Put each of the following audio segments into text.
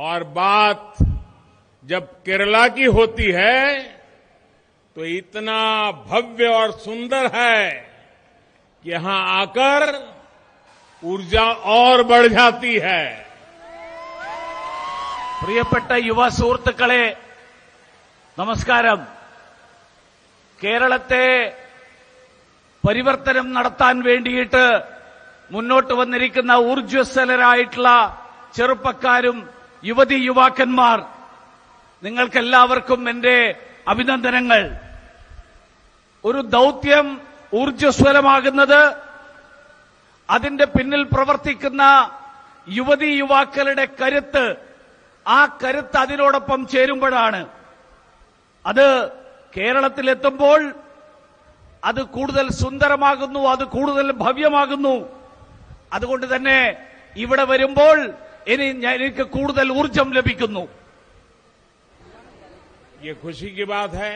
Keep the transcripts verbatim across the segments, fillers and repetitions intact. और बात जब केरला की होती है तो इतना भव्य और सुंदर है कि यहां आकर ऊर्जा और बढ़ जाती है। प्रियപ്പെട്ട യുവ സുഹൃത്തുക്കളെ നമസ്കാരം। കേരളത്തെ പരിവർത്തനം നടത്താൻ വേണ്ടിയിട്ട് മുന്നോട്ട് വന്നിരിക്കുന്ന ഊർജ്ജസ്വലരായിട്ടുള്ള ചെറുപ്പക്കാരും യുവതി യുവാക്കന്മാർ നിങ്ങൾക്കെല്ലാവർക്കും എൻ്റെ അഭിനന്ദനങ്ങൾ। ഒരു ദൗത്യം ഊർജ്ജസ്വലമാകുന്നത് അതിന്റെ പിന്നിൽ പ്രവർത്തിക്കുന്ന യുവതി യുവാക്കളുടെ കരുത്ത്, ആ കരുത്ത് അതിനോടൊപ്പം ചേരുമ്പോഴാണ് അത് കേരളത്തിലെത്തുമ്പോൾ അത് കൂടുതൽ സുന്ദരമാകുന്നു, അത് കൂടുതൽ ഭവ്യമാകുന്നു। അതുകൊണ്ട് തന്നെ ഇവിടെ വരുമ്പോൾ ഇനി എനിക്ക് കൂടുതൽ ഊർജ്ജം ലഭിക്കുന്നു। ये खुशी की बात है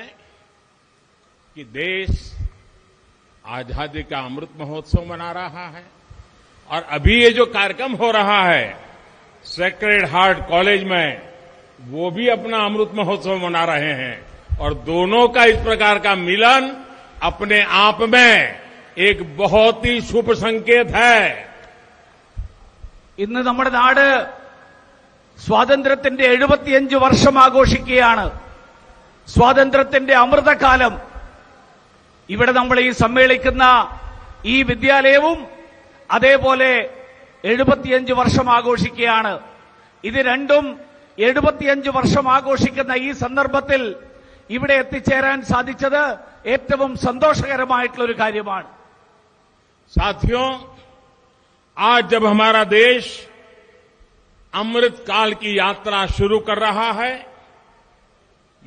कि देश आजादी का अमृत महोत्सव मना रहा है और अभी ये जो कार्यक्रम हो रहा है सेक्रेड हार्ट कॉलेज में, वो भी अपना अमृत महोत्सव मना रहे हैं और दोनों का इस प्रकार का मिलन अपने आप में एक बहुत ही शुभ संकेत है। ഇന്ന് നമ്മുടെ നാട് സ്വാതന്ത്ര്യത്തിന്റെ എഴുപത്തിയഞ്ച് വർഷം ആഘോഷിക്കുകയാണ്, സ്വാതന്ത്ര്യത്തിന്റെ അമൃതകാലം। ഇവിടെ നമ്മൾ ഈ സമ്മേളിക്കുന്ന ഈ വിദ്യാലയവും അതേപോലെ എഴുപത്തിയഞ്ച് വർഷം ആഘോഷിക്കുകയാണ്। ഇത് രണ്ടും എഴുപത്തിയഞ്ച് വർഷം ആഘോഷിക്കുന്ന ഈ സന്ദർഭത്തിൽ ഇവിടെ എത്തിച്ചേരാൻ സാധിച്ചത് ഏറ്റവും സന്തോഷകരമായിട്ടുള്ള ഒരു കാര്യമാണ്। സാഥിയോ, आज जब हमारा देश अमृत काल की यात्रा शुरू कर रहा है,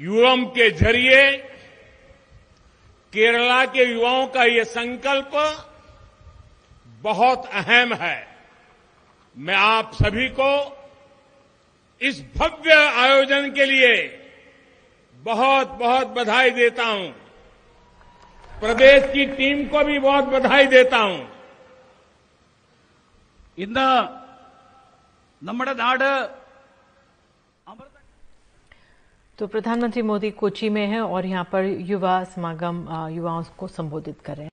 युवाओं के जरिए केरला के युवाओं का ये संकल्प बहुत अहम है। मैं आप सभी को इस भव्य आयोजन के लिए बहुत बहुत बधाई देता हूं। प्रदेश की टीम को भी बहुत बधाई देता हूं। ഇന്ന് നമ്മുടെ നാട് तो प्रधानमंत्री मोदी कोची में हैं और यहां पर युवा समागम युवाओं को संबोधित कर रहे हैं।